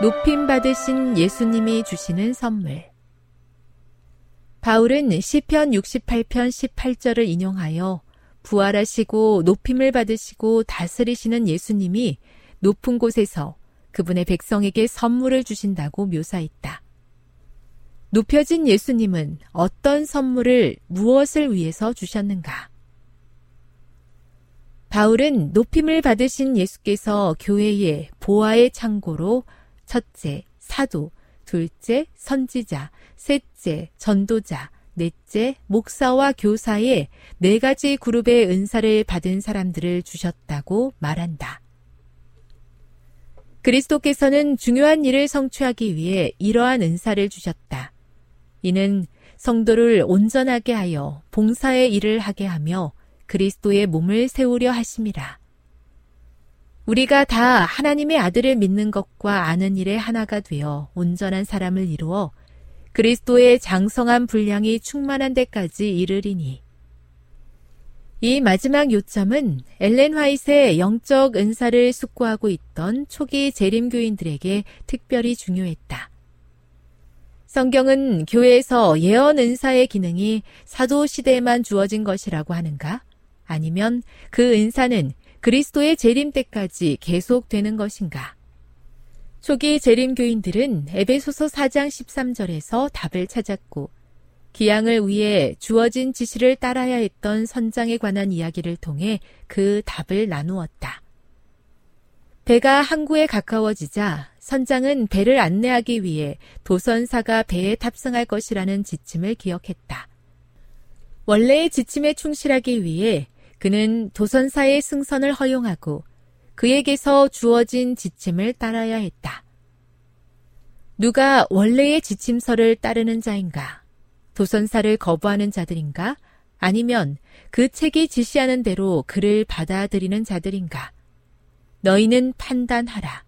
높임 받으신 예수님이 주시는 선물. 바울은 시편 68편 18절을 인용하여 부활하시고 높임을 받으시고 다스리시는 예수님이 높은 곳에서 그분의 백성에게 선물을 주신다고 묘사했다. 높여진 예수님은 어떤 선물을 무엇을 위해서 주셨는가? 바울은 높임을 받으신 예수께서 교회의 보화의 창고로 첫째, 사도, 둘째, 선지자, 셋째, 전도자, 넷째, 목사와 교사의 4가지 그룹의 은사를 받은 사람들을 주셨다고 말한다. 그리스도께서는 중요한 일을 성취하기 위해 이러한 은사를 주셨다. 이는 성도를 온전하게 하여 봉사의 일을 하게 하며 그리스도의 몸을 세우려 하심이라. 우리가 다 하나님의 아들을 믿는 것과 아는 일에 하나가 되어 온전한 사람을 이루어 그리스도의 장성한 분량이 충만한 데까지 이르리니. 이 마지막 요점은 엘렌 화이트의 영적 은사를 숙고하고 있던 초기 재림교인들에게 특별히 중요했다. 성경은 교회에서 예언 은사의 기능이 사도 시대에만 주어진 것이라고 하는가? 아니면 그 은사는 그리스도의 재림 때까지 계속되는 것인가? 초기 재림교인들은 에베소서 4장 13절에서 답을 찾았고 기양을 위해 주어진 지시를 따라야 했던 선장에 관한 이야기를 통해 그 답을 나누었다. 배가 항구에 가까워지자 선장은 배를 안내하기 위해 도선사가 배에 탑승할 것이라는 지침을 기억했다. 원래의 지침에 충실하기 위해 그는 도선사의 승선을 허용하고 그에게서 주어진 지침을 따라야 했다. 누가 원래의 지침서를 따르는 자인가? 도선사를 거부하는 자들인가? 아니면 그 책이 지시하는 대로 그를 받아들이는 자들인가? 너희는 판단하라.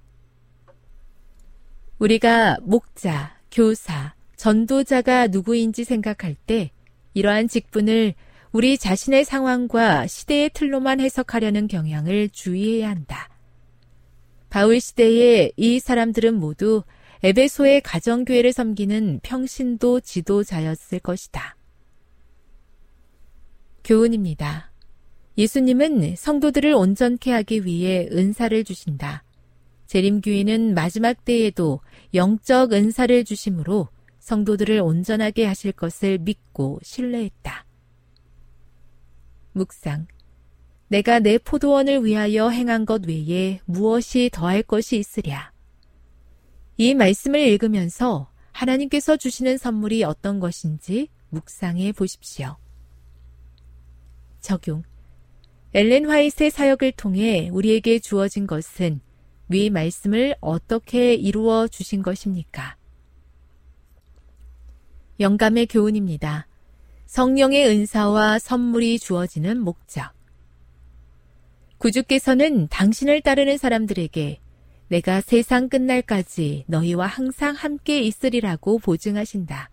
우리가 목자, 교사, 전도자가 누구인지 생각할 때 이러한 직분을 우리 자신의 상황과 시대의 틀로만 해석하려는 경향을 주의해야 한다. 바울 시대에 이 사람들은 모두 에베소의 가정교회를 섬기는 평신도 지도자였을 것이다. 교훈입니다. 예수님은 성도들을 온전케 하기 위해 은사를 주신다. 재림교회는 마지막 때에도 영적 은사를 주심으로 성도들을 온전하게 하실 것을 믿고 신뢰했다. 묵상. 내가 내 포도원을 위하여 행한 것 외에 무엇이 더할 것이 있으랴. 이 말씀을 읽으면서 하나님께서 주시는 선물이 어떤 것인지 묵상해 보십시오. 적용. 엘렌 화이트의 사역을 통해 우리에게 주어진 것은 위 말씀을 어떻게 이루어 주신 것입니까? 영감의 교훈입니다. 성령의 은사와 선물이 주어지는 목적. 구주께서는 당신을 따르는 사람들에게 내가 세상 끝날까지 너희와 항상 함께 있으리라고 보증하신다.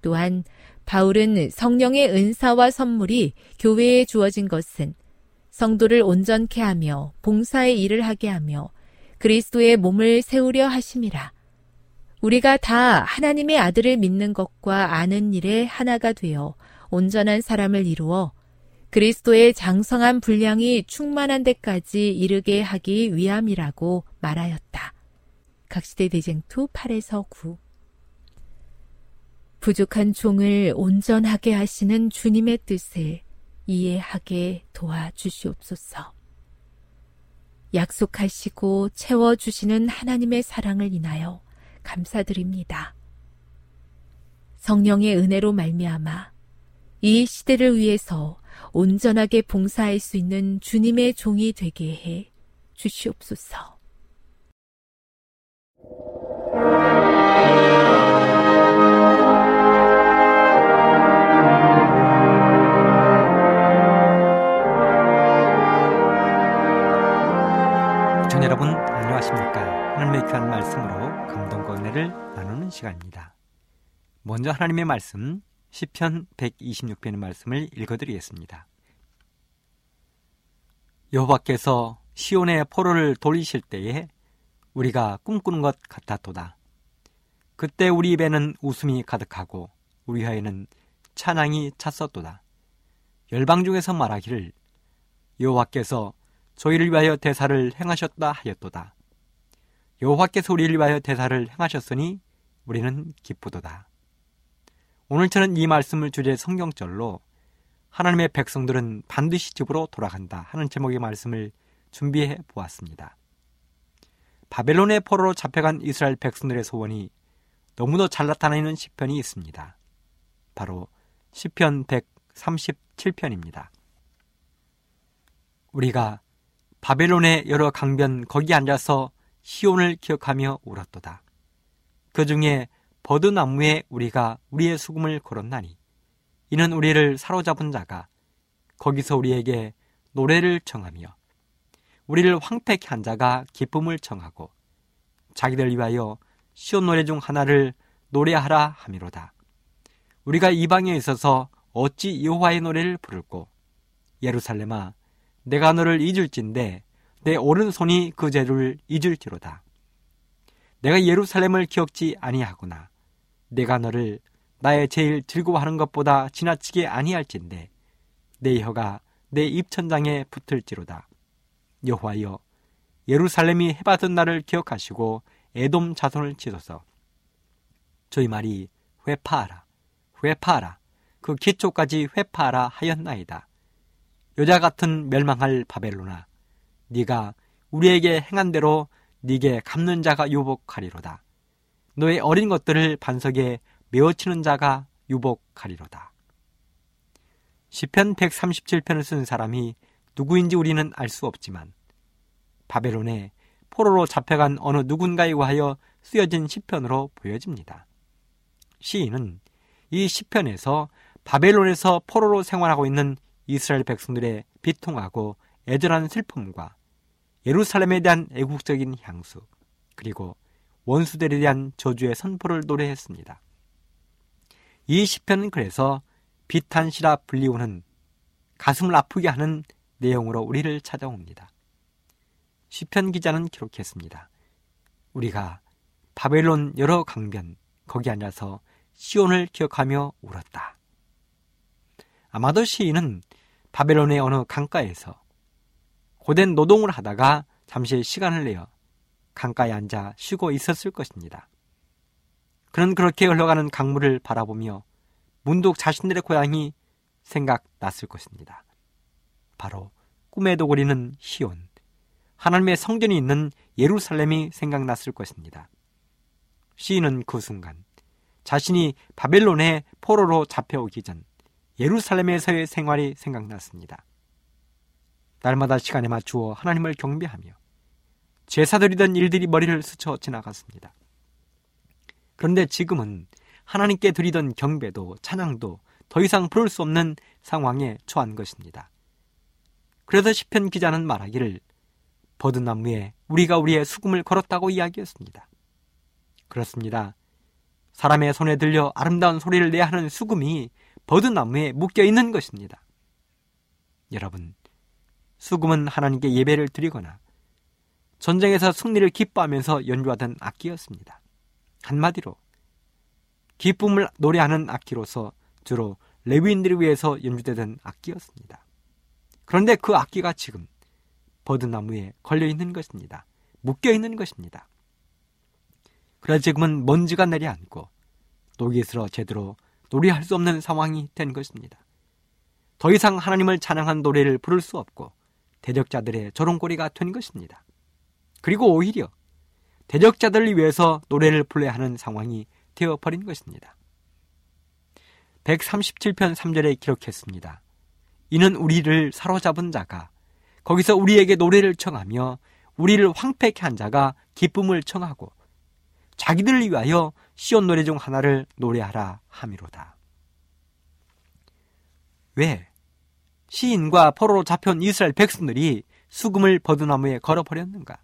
또한 바울은 성령의 은사와 선물이 교회에 주어진 것은 성도를 온전케 하며 봉사의 일을 하게 하며 그리스도의 몸을 세우려 하심이라. 우리가 다 하나님의 아들을 믿는 것과 아는 일에 하나가 되어 온전한 사람을 이루어 그리스도의 장성한 분량이 충만한 데까지 이르게 하기 위함이라고 말하였다. 각시대 대쟁투 8에서 9. 부족한 종을 온전하게 하시는 주님의 뜻을 이해하게 도와주시옵소서. 약속하시고 채워주시는 하나님의 사랑을 인하여 감사드립니다. 성령의 은혜로 말미암아 이 시대를 위해서 온전하게 봉사할 수 있는 주님의 종이 되게 해 주시옵소서. 시청자 여러분 안녕하십니까? 하나님의 귀한 말씀으로 감동과 은혜를 나누는 시간입니다. 먼저 하나님의 말씀 시편 126편의 말씀을 읽어드리겠습니다. 여호와께서 시온의 포로를 돌리실 때에 우리가 꿈꾸는 것 같았도다. 그때 우리 입에는 웃음이 가득하고 우리 혀에는 찬양이 찼었도다. 열방 중에서 말하기를 여호와께서 저희를 위하여 대사를 행하셨다 하였도다. 여호와께서 우리를 위하여 대사를 행하셨으니 우리는 기쁘도다. 오늘 저는 이 말씀을 주제 성경절로 하나님의 백성들은 반드시 집으로 돌아간다 하는 제목의 말씀을 준비해 보았습니다. 바벨론의 포로로 잡혀간 이스라엘 백성들의 소원이 너무도 잘 나타나는 시편이 있습니다. 바로 시편 137편입니다. 우리가 바벨론의 여러 강변 거기 앉아서 시온을 기억하며 울었도다. 그 중에 버드나무에 우리가 우리의 수금을 걸었나니 이는 우리를 사로잡은 자가 거기서 우리에게 노래를 청하며 우리를 황폐케 한 자가 기쁨을 청하고 자기들 위하여 시온 노래 중 하나를 노래하라 함이로다. 우리가 이방에 있어서 어찌 여호와의 노래를 부를고 예루살렘아 내가 너를 잊을진데 내 오른손이 그 죄를 잊을지로다. 내가 예루살렘을 기억지 아니하구나. 내가 너를 나의 제일 즐거워하는 것보다 지나치게 아니할진데 내 혀가 내 입천장에 붙을지로다. 여호와여 예루살렘이 해받은 나를 기억하시고 에돔 자손을 치소서. 저희 말이 회파하라 회파하라 그 기초까지 회파하라 하였나이다. 여자 같은 멸망할 바벨론아 네가 우리에게 행한 대로 네게 갚는 자가 유복하리로다. 너의 어린 것들을 반석에 메어치는 자가 유복하리로다. 시편 137편을 쓴 사람이 누구인지 우리는 알 수 없지만 바벨론에 포로로 잡혀간 어느 누군가에 의하여 쓰여진 시편으로 보여집니다. 시인은 이 시편에서 바벨론에서 포로로 생활하고 있는 이스라엘 백성들의 비통하고 애절한 슬픔과 예루살렘에 대한 애국적인 향수 그리고 원수들에 대한 저주의 선포를 노래했습니다. 이 시편은 그래서 비탄시라 불리우는 가슴을 아프게 하는 내용으로 우리를 찾아옵니다. 시편 기자는 기록했습니다. 우리가 바벨론 여러 강변 거기 앉아서 시온을 기억하며 울었다. 아마도 시인은 바벨론의 어느 강가에서 고된 노동을 하다가 잠시 시간을 내어 강가에 앉아 쉬고 있었을 것입니다. 그는 그렇게 흘러가는 강물을 바라보며 문득 자신들의 고향이 생각났을 것입니다. 바로 꿈의 도구리는 시온, 하나님의 성전이 있는 예루살렘이 생각났을 것입니다. 시인은 그 순간 자신이 바벨론의 포로로 잡혀오기 전 예루살렘에서의 생활이 생각났습니다. 날마다 시간에 맞추어 하나님을 경배하며 제사드리던 일들이 머리를 스쳐 지나갔습니다. 그런데 지금은 하나님께 드리던 경배도 찬양도 더 이상 부를 수 없는 상황에 처한 것입니다. 그래서 시편 기자는 말하기를 버드나무에 우리가 우리의 수금을 걸었다고 이야기했습니다. 그렇습니다. 사람의 손에 들려 아름다운 소리를 내야 하는 수금이 버드나무에 묶여있는 것입니다. 여러분, 수금은 하나님께 예배를 드리거나 전쟁에서 승리를 기뻐하면서 연주하던 악기였습니다. 한마디로 기쁨을 노래하는 악기로서 주로 레위인들을 위해서 연주되던 악기였습니다. 그런데 그 악기가 지금 버드나무에 걸려있는 것입니다. 묶여있는 것입니다. 그래서 지금은 먼지가 내려앉고 녹이 슬어 제대로 노래할 수 없는 상황이 된 것입니다. 더 이상 하나님을 찬양한 노래를 부를 수 없고 대적자들의 조롱거리가 된 것입니다. 그리고 오히려 대적자들을 위해서 노래를 불러야 하는 상황이 되어버린 것입니다. 137편 3절에 기록했습니다. 이는 우리를 사로잡은 자가, 거기서 우리에게 노래를 청하며 우리를 황폐케 한 자가 기쁨을 청하고 자기들을 위하여 시온 노래 중 하나를 노래하라 함이로다. 왜 시인과 포로로 잡혀온 이스라엘 백성들이 수금을 버드나무에 걸어버렸는가?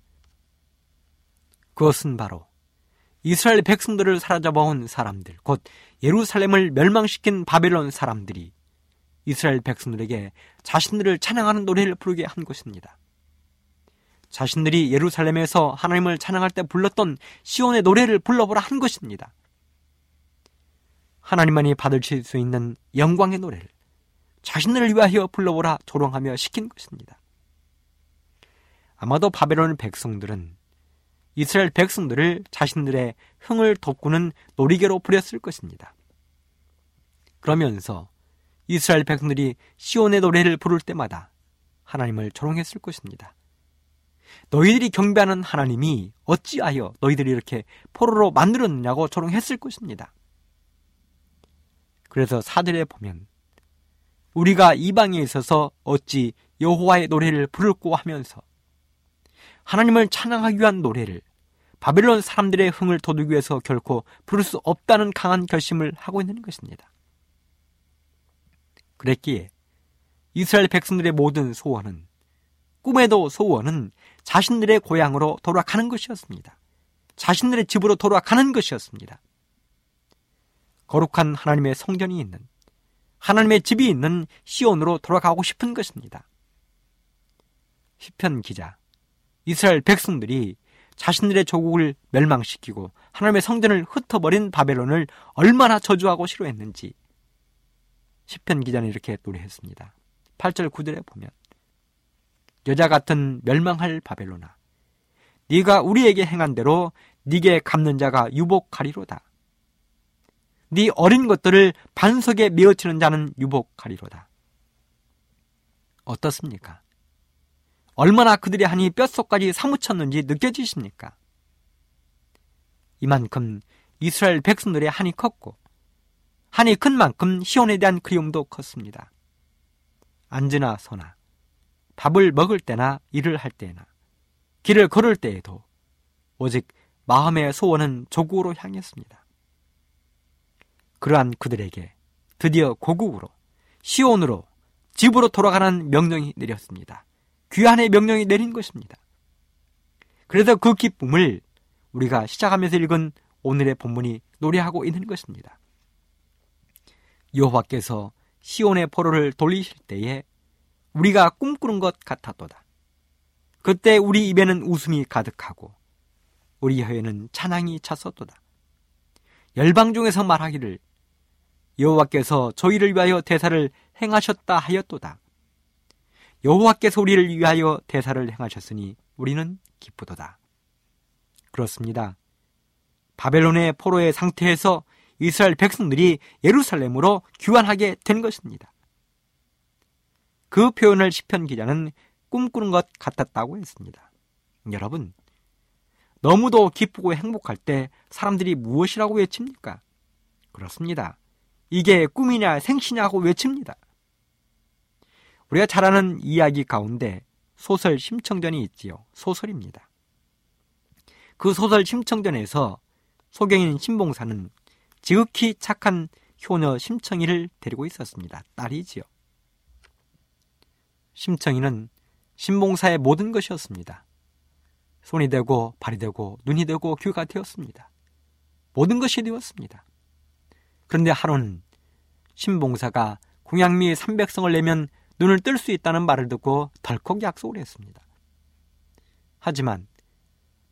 그것은 바로 이스라엘 백성들을 사로잡아온 사람들, 곧 예루살렘을 멸망시킨 바벨론 사람들이 이스라엘 백성들에게 자신들을 찬양하는 노래를 부르게 한 것입니다. 자신들이 예루살렘에서 하나님을 찬양할 때 불렀던 시온의 노래를 불러보라 한 것입니다. 하나님만이 받으실 수 있는 영광의 노래를 자신들을 위하여 불러보라 조롱하며 시킨 것입니다. 아마도 바벨론 백성들은 이스라엘 백성들을 자신들의 흥을 돋구는 놀이개로 부렸을 것입니다. 그러면서 이스라엘 백성들이 시온의 노래를 부를 때마다 하나님을 조롱했을 것입니다. 너희들이 경배하는 하나님이 어찌하여 너희들이 이렇게 포로로 만들었느냐고 조롱했을 것입니다. 그래서 4절에 보면 우리가 이방에 있어서 어찌 여호와의 노래를 부를꼬 하면서 하나님을 찬양하기 위한 노래를 바벨론 사람들의 흥을 돋우기 위해서 결코 부를 수 없다는 강한 결심을 하고 있는 것입니다. 그랬기에 이스라엘 백성들의 모든 소원은, 꿈에도 소원은 자신들의 고향으로 돌아가는 것이었습니다. 자신들의 집으로 돌아가는 것이었습니다. 거룩한 하나님의 성전이 있는, 하나님의 집이 있는 시온으로 돌아가고 싶은 것입니다. 시편 기자, 이스라엘 백성들이 자신들의 조국을 멸망시키고 하나님의 성전을 흩어버린 바벨론을 얼마나 저주하고 싫어했는지 시편 기자는 이렇게 노래했습니다. 8절 9절에 보면 여자 같은 멸망할 바벨론아, 네가 우리에게 행한 대로 네게 갚는 자가 유복하리로다. 네 어린 것들을 반석에 메어치는 자는 유복하리로다. 어떻습니까? 얼마나 그들의 한이 뼛속까지 사무쳤는지 느껴지십니까? 이만큼 이스라엘 백성들의 한이 컸고, 한이 큰 만큼 시온에 대한 그리움도 컸습니다. 앉으나 서나, 밥을 먹을 때나 일을 할 때나 길을 걸을 때에도 오직 마음의 소원은 조국으로 향했습니다. 그러한 그들에게 드디어 고국으로, 시온으로, 집으로 돌아가는 명령이 내렸습니다. 귀환의 명령이 내린 것입니다. 그래서 그 기쁨을 우리가 시작하면서 읽은 오늘의 본문이 노래하고 있는 것입니다. 여호와께서 시온의 포로를 돌리실 때에 우리가 꿈꾸는 것 같았도다. 그때 우리 입에는 웃음이 가득하고 우리 혀에는 찬양이 찼었도다. 열방 중에서 말하기를 여호와께서 저희를 위하여 대사를 행하셨다 하였도다. 여호와께서 우리를 위하여 대사를 행하셨으니 우리는 기쁘도다. 그렇습니다. 바벨론의 포로의 상태에서 이스라엘 백성들이 예루살렘으로 귀환하게 된 것입니다. 그 표현을 시편 기자는 꿈꾸는 것 같았다고 했습니다. 여러분, 너무도 기쁘고 행복할 때 사람들이 무엇이라고 외칩니까? 그렇습니다. 이게 꿈이냐 생시냐고 외칩니다. 우리가 잘 아는 이야기 가운데 소설 심청전이 있지요. 소설입니다. 그 소설 심청전에서 소경인 신봉사는 지극히 착한 효녀 심청이를 데리고 있었습니다. 딸이지요. 심청이는 신봉사의 모든 것이었습니다. 손이 되고 발이 되고 눈이 되고 귀가 되었습니다. 모든 것이 되었습니다. 그런데 하루는 신봉사가 공양미 300성을 내면 눈을 뜰 수 있다는 말을 듣고 덜컥 약속을 했습니다. 하지만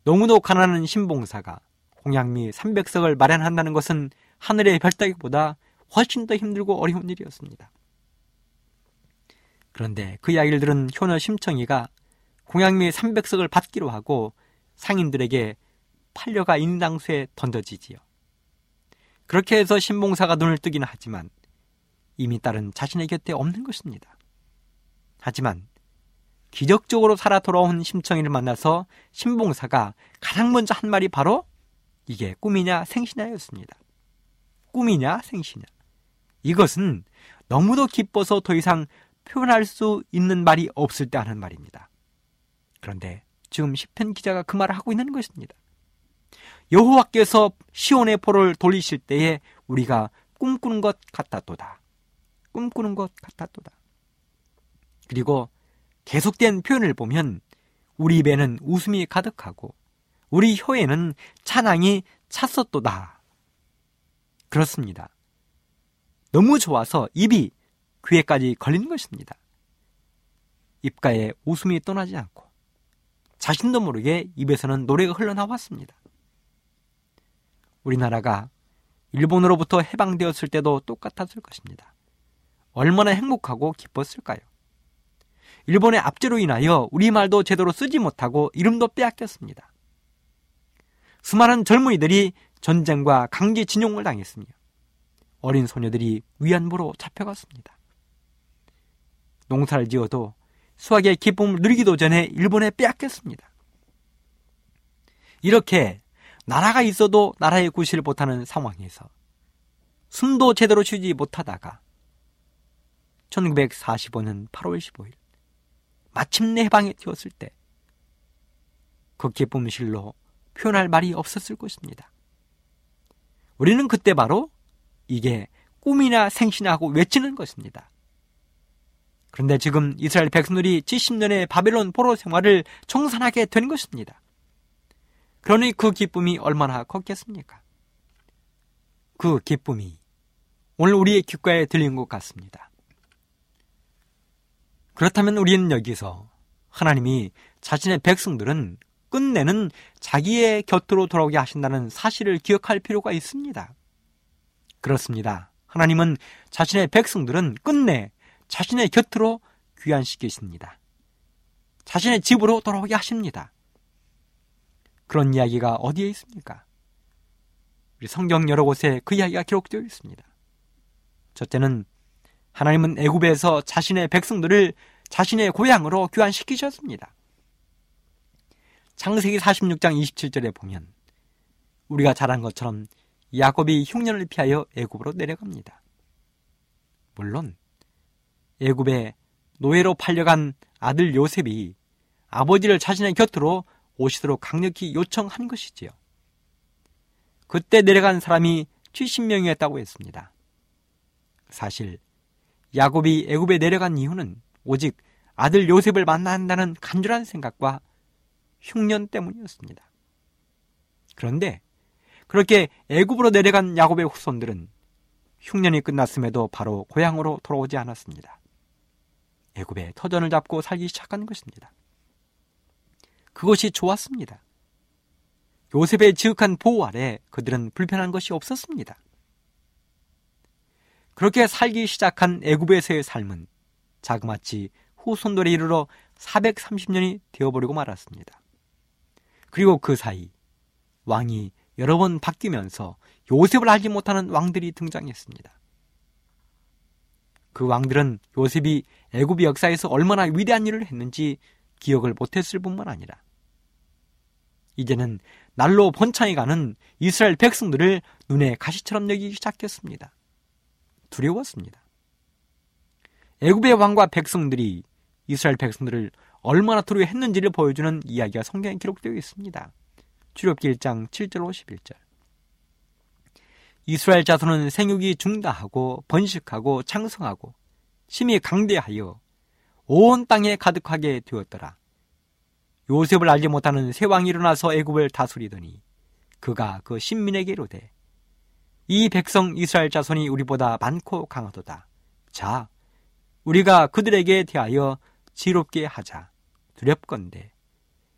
너무도 가난한 신봉사가 공양미 300석을 마련한다는 것은 하늘의 별 따기보다 훨씬 더 힘들고 어려운 일이었습니다. 그런데 그 이야기를 들은 효녀 심청이가 공양미 300석을 받기로 하고 상인들에게 팔려가 인당수에 던져지지요. 그렇게 해서 신봉사가 눈을 뜨긴 하지만 이미 딸은 자신의 곁에 없는 것입니다. 하지만 기적적으로 살아 돌아온 심청이를 만나서 신봉사가 가장 먼저 한 말이 바로 이게 꿈이냐 생시냐였습니다. 꿈이냐 생시냐. 이것은 너무도 기뻐서 더 이상 표현할 수 있는 말이 없을 때 하는 말입니다. 그런데 지금 시편 기자가 그 말을 하고 있는 것입니다. 여호와께서 시온의 포를 돌리실 때에 우리가 꿈꾸는 것 같았도다. 꿈꾸는 것 같았도다. 그리고 계속된 표현을 보면 우리 입에는 웃음이 가득하고 우리 혀에는 찬양이 찼었도다. 그렇습니다. 너무 좋아서 입이 귀에까지 걸린 것입니다. 입가에 웃음이 떠나지 않고 자신도 모르게 입에서는 노래가 흘러나왔습니다. 우리나라가 일본으로부터 해방되었을 때도 똑같았을 것입니다. 얼마나 행복하고 기뻤을까요? 일본의 압제로 인하여 우리말도 제대로 쓰지 못하고 이름도 빼앗겼습니다. 수많은 젊은이들이 전쟁과 강제 진용을 당했으며 어린 소녀들이 위안부로 잡혀갔습니다. 농사를 지어도 수확의 기쁨을 누리기도 전에 일본에 빼앗겼습니다. 이렇게 나라가 있어도 나라의 구실을 못하는 상황에서 숨도 제대로 쉬지 못하다가 1945년 8월 15일 마침내 해방이 되었을 때 그 기쁨실로 표현할 말이 없었을 것입니다. 우리는 그때 바로 이게 꿈이나 생시나 하고 외치는 것입니다. 그런데 지금 이스라엘 백성들이 70년의 바벨론 포로 생활을 청산하게 된 것입니다. 그러니 그 기쁨이 얼마나 컸겠습니까? 그 기쁨이 오늘 우리의 귓가에 들린 것 같습니다. 그렇다면 우리는 여기서 하나님이 자신의 백성들은 끝내는 자기의 곁으로 돌아오게 하신다는 사실을 기억할 필요가 있습니다. 그렇습니다. 하나님은 자신의 백성들은 끝내 자신의 곁으로 귀환시키십니다. 자신의 집으로 돌아오게 하십니다. 그런 이야기가 어디에 있습니까? 우리 성경 여러 곳에 그 이야기가 기록되어 있습니다. 첫째는 하나님은 애굽에서 자신의 백성들을 자신의 고향으로 귀환시키셨습니다. 창세기 46장 27절에 보면 우리가 잘 아는 것처럼 야곱이 흉년을 피하여 애굽으로 내려갑니다. 물론 애굽에 노예로 팔려간 아들 요셉이 아버지를 자신의 곁으로 오시도록 강력히 요청한 것이지요. 그때 내려간 사람이 70명이었다고 했습니다. 사실 야곱이 애굽에 내려간 이유는 오직 아들 요셉을 만나야 한다는 간절한 생각과 흉년 때문이었습니다. 그런데 그렇게 애굽으로 내려간 야곱의 후손들은 흉년이 끝났음에도 바로 고향으로 돌아오지 않았습니다. 애굽에 터전을 잡고 살기 시작한 것입니다. 그것이 좋았습니다. 요셉의 지극한 보호 아래 그들은 불편한 것이 없었습니다. 그렇게 살기 시작한 애굽에서의 삶은 자그마치 후손들에 이르러 430년이 되어버리고 말았습니다. 그리고 그 사이 왕이 여러 번 바뀌면서 요셉을 알지 못하는 왕들이 등장했습니다. 그 왕들은 요셉이 애굽의 역사에서 얼마나 위대한 일을 했는지 기억을 못했을 뿐만 아니라 이제는 날로 번창해 가는 이스라엘 백성들을 눈에 가시처럼 여기기 시작했습니다. 두려웠습니다. 애굽의 왕과 백성들이 이스라엘 백성들을 얼마나 두려워했는지를 보여주는 이야기가 성경에 기록되어 있습니다. 출애굽기 1장 7절로 11절. 이스라엘 자손은 생육이 중다하고 번식하고 창성하고 심히 강대하여 온 땅에 가득하게 되었더라. 요셉을 알지 못하는 새 왕이 일어나서 애굽을 다스리더니 그가 그 신민에게 이르되 이 백성 이스라엘 자손이 우리보다 많고 강하도다. 자, 우리가 그들에게 대하여 지롭게 하자. 두렵건대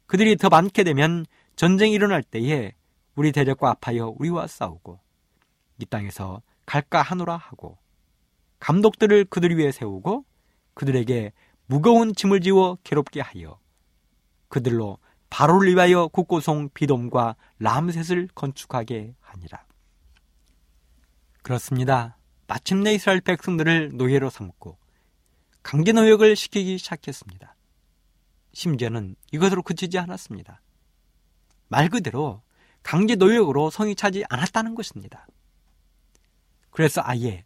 그들이 더 많게 되면 전쟁이 일어날 때에 우리 대적과 합하여 우리와 싸우고 이 땅에서 갈까 하노라 하고 감독들을 그들 위에 세우고 그들에게 무거운 짐을 지워 괴롭게 하여 그들로 바로를 위하여 국고송 비돔과 람셋을 건축하게 하니라. 그렇습니다. 마침내 이스라엘 백성들을 노예로 삼고 강제노역을 시키기 시작했습니다. 심지어는 이것으로 그치지 않았습니다. 말 그대로 강제노역으로 성이 차지 않았다는 것입니다. 그래서 아예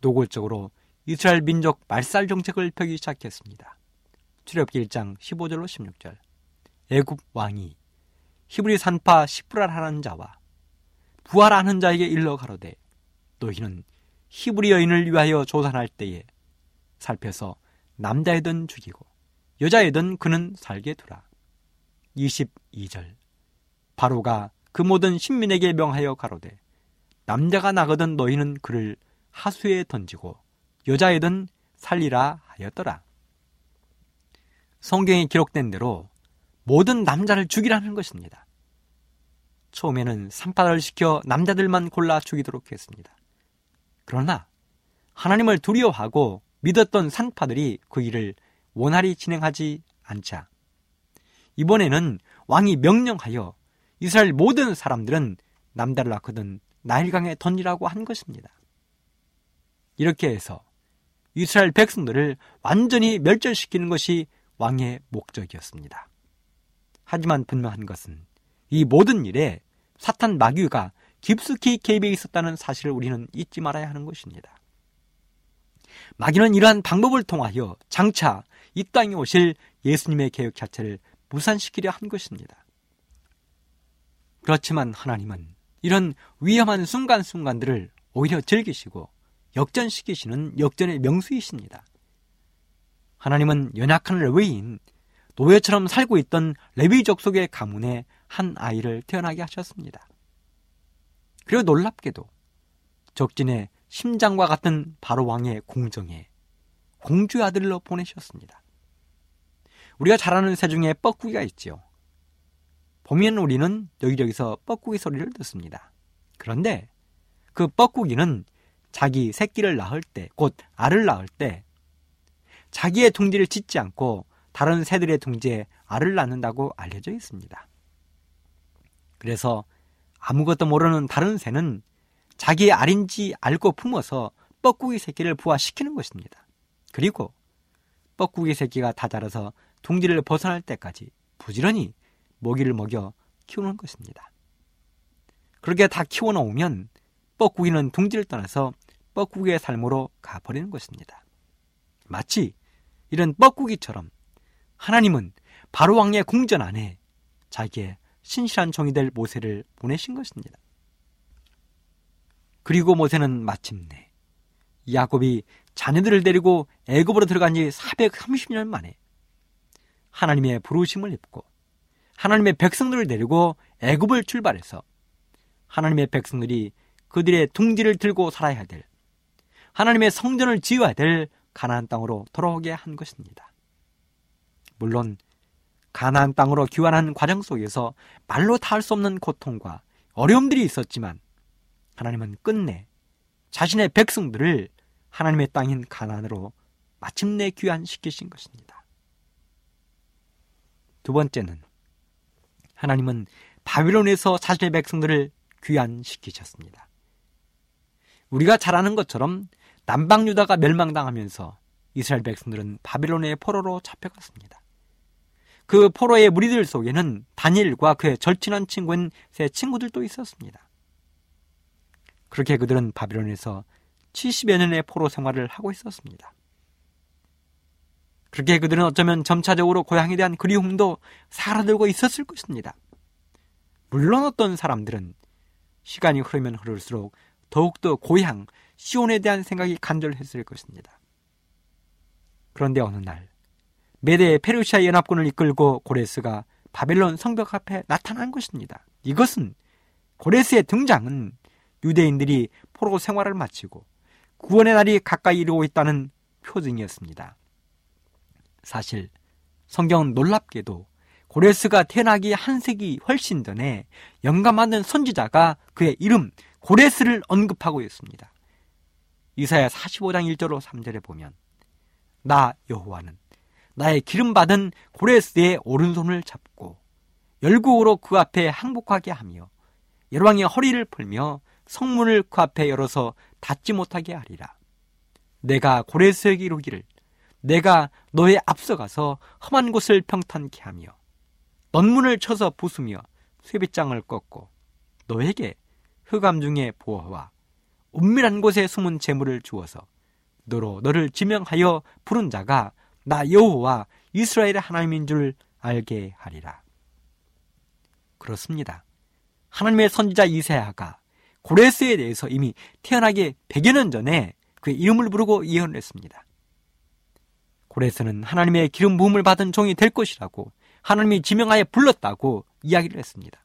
노골적으로 이스라엘 민족 말살 정책을 펴기 시작했습니다. 출애굽기 1장 15절로 16절. 애굽 왕이 히브리 산파 시브랄하는 자와 부하라는 자에게 일러 가로되 너희는 히브리 여인을 위하여 조산할 때에 살펴서 남자이든 죽이고 여자이든 그는 살게 두라. 22절. 바로가 그 모든 신민에게 명하여 가로되 남자가 나거든 너희는 그를 하수에 던지고 여자이든 살리라 하였더라. 성경에 기록된 대로 모든 남자를 죽이라는 것입니다. 처음에는 산파를 시켜 남자들만 골라 죽이도록 했습니다. 그러나 하나님을 두려워하고 믿었던 산파들이 그 일을 원활히 진행하지 않자 이번에는 왕이 명령하여 이스라엘 모든 사람들은 남자를 낳거든 나일강에 던지라고 한 것입니다. 이렇게 해서 이스라엘 백성들을 완전히 멸절시키는 것이 왕의 목적이었습니다. 하지만 분명한 것은 이 모든 일에 사탄 마귀가 깊숙이 개입해 있었다는 사실을 우리는 잊지 말아야 하는 것입니다. 마귀는 이러한 방법을 통하여 장차 이 땅에 오실 예수님의 계획 자체를 무산시키려 한 것입니다. 그렇지만 하나님은 이런 위험한 순간순간들을 오히려 즐기시고 역전시키시는 역전의 명수이십니다. 하나님은 연약한 레위인, 노예처럼 살고 있던 레위족속의 가문에 한 아이를 태어나게 하셨습니다. 그리고 놀랍게도 적진의 심장과 같은 바로왕의 공정에 공주의 아들로 보내셨습니다. 우리가 잘 아는 새 중에 뻐꾸기가 있지요. 보면 우리는 여기저기서 뻐꾸기 소리를 듣습니다. 그런데 그 뻐꾸기는 자기 새끼를 낳을 때, 곧 알을 낳을 때 자기의 둥지를 짓지 않고 다른 새들의 둥지에 알을 낳는다고 알려져 있습니다. 그래서 아무것도 모르는 다른 새는 자기의 알인지 알고 품어서 뻐꾸기 새끼를 부화시키는 것입니다. 그리고 뻐꾸기 새끼가 다 자라서 둥지를 벗어날 때까지 부지런히 먹이를 먹여 키우는 것입니다. 그렇게 다 키워놓으면 뻐꾸기는 둥지를 떠나서 뻐꾸기의 삶으로 가버리는 것입니다. 마치 이런 뻐꾸기처럼 하나님은 바로왕의 궁전 안에 자기의 신실한 종이 될 모세를 보내신 것입니다. 그리고 모세는 마침내 야곱이 자녀들을 데리고 애굽으로 들어간 지 430년 만에 하나님의 부르심을 입고 하나님의 백성들을 데리고 애굽을 출발해서 하나님의 백성들이 그들의 둥지를 들고 살아야 될 하나님의 성전을 지어야 될 가나안 땅으로 돌아오게 한 것입니다. 물론 가나안 땅으로 귀환한 과정 속에서 말로 다 할 수 없는 고통과 어려움들이 있었지만 하나님은 끝내 자신의 백성들을 하나님의 땅인 가나안으로 마침내 귀환시키신 것입니다. 두 번째는 하나님은 바빌론에서 자신의 백성들을 귀환시키셨습니다. 우리가 잘 아는 것처럼 남방 유다가 멸망당하면서 이스라엘 백성들은 바빌론의 포로로 잡혀갔습니다. 그 포로의 무리들 속에는 다니엘과 그의 절친한 친구인 세 친구들도 있었습니다. 그렇게 그들은 바빌론에서 70여 년의 포로 생활을 하고 있었습니다. 그렇게 그들은 어쩌면 점차적으로 고향에 대한 그리움도 사라들고 있었을 것입니다. 물론 어떤 사람들은 시간이 흐르면 흐를수록 더욱더 고향, 시온에 대한 생각이 간절했을 것입니다. 그런데 어느 날 메대의 페르시아 연합군을 이끌고 고레스가 바벨론 성벽 앞에 나타난 것입니다. 이것은 고레스의 등장은 유대인들이 포로 생활을 마치고 구원의 날이 가까이 이르고 있다는 표징이었습니다. 사실 성경은 놀랍게도 고레스가 태어나기 한 세기 훨씬 전에 영감하는 선지자가 그의 이름 고레스를 언급하고 있습니다. 이사야 45장 1절로 3절에 보면 나 여호와는 나의 기름받은 고레스의 오른손을 잡고 열국으로 그 앞에 항복하게 하며 열왕의 허리를 풀며 성문을 그 앞에 열어서 닫지 못하게 하리라. 내가 고레스에게 이르기를 내가 너의 앞서가서 험한 곳을 평탄케 하며 넌문을 쳐서 부수며 쇠빗장을 꺾고 너에게 흑암 중에 보화와 은밀한 곳에 숨은 재물을 주어서 너로 너를 지명하여 부른 자가 나 여호와 이스라엘의 하나님인 줄 알게 하리라. 그렇습니다. 하나님의 선지자 이사야가 고레스에 대해서 이미 태어나기 100여 년 전에 그의 이름을 부르고 예언을 했습니다. 고레스는 하나님의 기름 부음을 받은 종이 될 것이라고 하나님이 지명하여 불렀다고 이야기를 했습니다.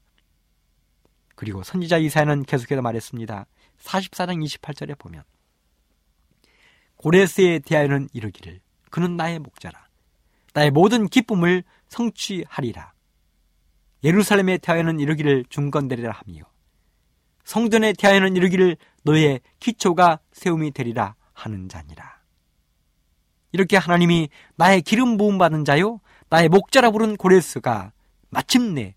그리고 선지자 이사야는 계속해서 말했습니다. 44장 28절에 보면 고레스에 대하여는 이르기를 그는 나의 목자라 나의 모든 기쁨을 성취하리라. 예루살렘에 대하여는 이르기를 중건되리라 하며 성전에 대하여는 이르기를 너의 기초가 세움이 되리라 하는 자니라. 이렇게 하나님이 나의 기름 부음 받은 자요 나의 목자라 부른 고레스가 마침내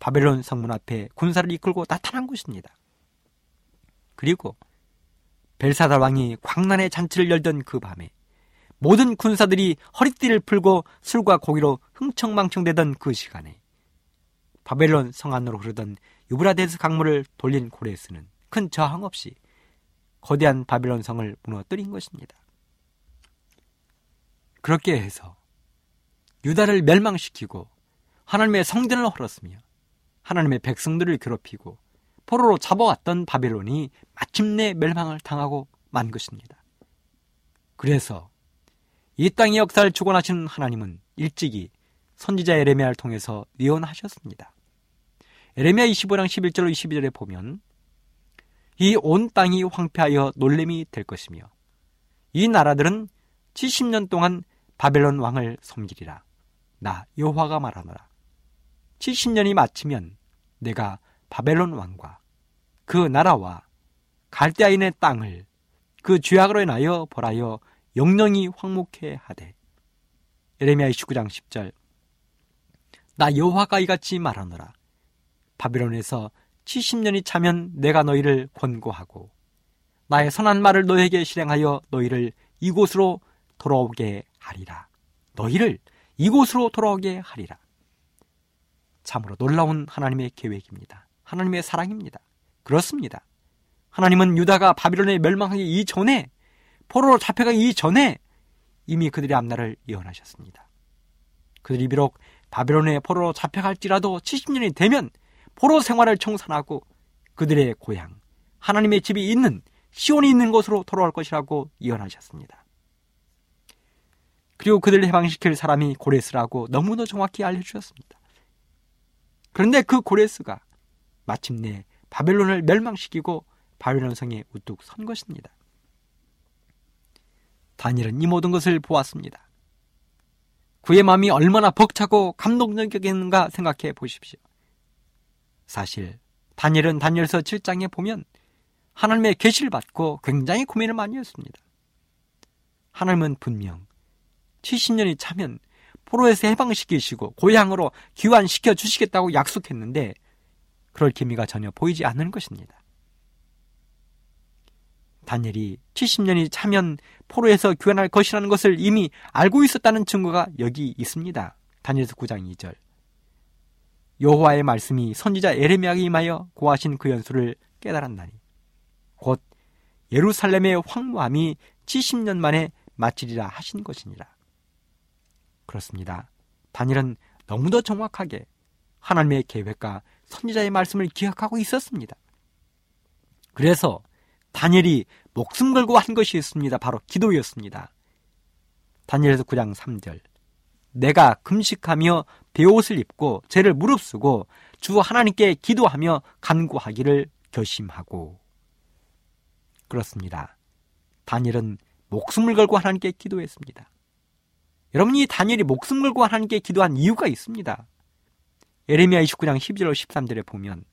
바벨론 성문 앞에 군사를 이끌고 나타난 것입니다. 그리고 벨사살 왕이 광란의 잔치를 열던 그 밤에 모든 군사들이 허리띠를 풀고 술과 고기로 흥청망청되던 그 시간에 바벨론 성 안으로 흐르던 유브라데스 강물을 돌린 고레스는 큰 저항 없이 거대한 바벨론 성을 무너뜨린 것입니다. 그렇게 해서 유다를 멸망시키고 하나님의 성전을 헐었으며 하나님의 백성들을 괴롭히고 포로로 잡아왔던 바벨론이 마침내 멸망을 당하고 만 것입니다. 그래서 이 땅의 역사를 주관하시는 하나님은 일찍이 선지자 예레미야를 통해서 예언하셨습니다. 예레미야 25장 11절로 22절에 보면 이 온 땅이 황폐하여 놀람이 될 것이며 이 나라들은 70년 동안 바벨론 왕을 섬기리라. 나 여호와가 말하노라. 70년이 마치면 내가 바벨론 왕과 그 나라와 갈대아인의 땅을 그 죄악으로 인하여 벌하여 영영이 황목해 하되 예레미야 29장 10절 나 여호와가 이같이 말하노라. 바벨론에서 70년이 차면 내가 너희를 권고하고 나의 선한 말을 너희에게 실행하여 너희를 이곳으로 돌아오게 하리라. 너희를 이곳으로 돌아오게 하리라. 참으로 놀라운 하나님의 계획입니다. 하나님의 사랑입니다. 그렇습니다. 하나님은 유다가 바빌론에 멸망하기 이전에 포로로 잡혀가기 이전에 이미 그들의 앞날을 예언하셨습니다. 그들이 비록 바빌론에 포로로 잡혀갈지라도 70년이 되면 포로 생활을 청산하고 그들의 고향, 하나님의 집이 있는 시온이 있는 곳으로 돌아올 것이라고 예언하셨습니다. 그리고 그들을 해방시킬 사람이 고레스라고 너무도 정확히 알려주셨습니다. 그런데 그 고레스가 마침내 바벨론을 멸망시키고 바벨론 성에 우뚝 선 것입니다. 다니엘은 이 모든 것을 보았습니다. 그의 마음이 얼마나 벅차고 감동적이었는가 생각해 보십시오. 사실 다니엘은 다니엘서 7장에 보면 하나님의 계시를 받고 굉장히 고민을 많이 했습니다. 하나님은 분명 70년이 차면 포로에서 해방시키시고 고향으로 귀환시켜 주시겠다고 약속했는데 그럴 기미가 전혀 보이지 않는 것입니다. 다니엘이 70년이 차면 포로에서 귀환할 것이라는 것을 이미 알고 있었다는 증거가 여기 있습니다. 다니엘서 9장 2절. 여호와의 말씀이 선지자 예레미야에게 임하여 고하신 그 연수를 깨달았나니 곧 예루살렘의 황무함이 70년 만에 마치리라 하신 것이니라. 그렇습니다. 다니엘은 너무도 정확하게 하나님의 계획과 선지자의 말씀을 기억하고 있었습니다. 그래서 다니엘이 목숨 걸고 한 것이 있습니다. 바로 기도였습니다. 다니엘서 9장 3절. 내가 금식하며 베옷을 입고 죄를 무릅쓰고 주 하나님께 기도하며 간구하기를 결심하고. 그렇습니다. 다니엘은 목숨을 걸고 하나님께 기도했습니다. 여러분이 다니엘이 목숨 걸고 하나님께 기도한 이유가 있습니다. 예레미야 29장 12절 13절에 보면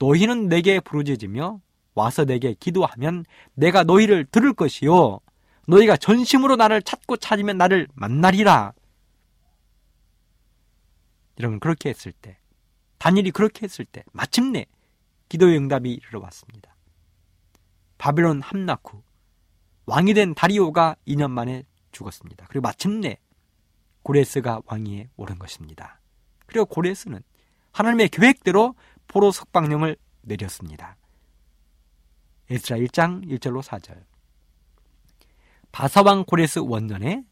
너희는 내게 부르짖으며 와서 내게 기도하면 내가 너희를 들을 것이요 너희가 전심으로 나를 찾고 찾으면 나를 만나리라. 여러분 그렇게 했을 때 다니엘이 그렇게 했을 때 마침내 기도의 응답이 이르러 왔습니다. 바벨론 함락 후 왕이 된 다리오가 2년 만에 죽었습니다. 그리고 마침내 고레스가 왕위에 오른 것입니다. 그리고 고레스는 하나님의 계획대로 포로 석방령을 내렸습니다. 에스라 1장 1절로 4절. 바사왕 고레스 원년에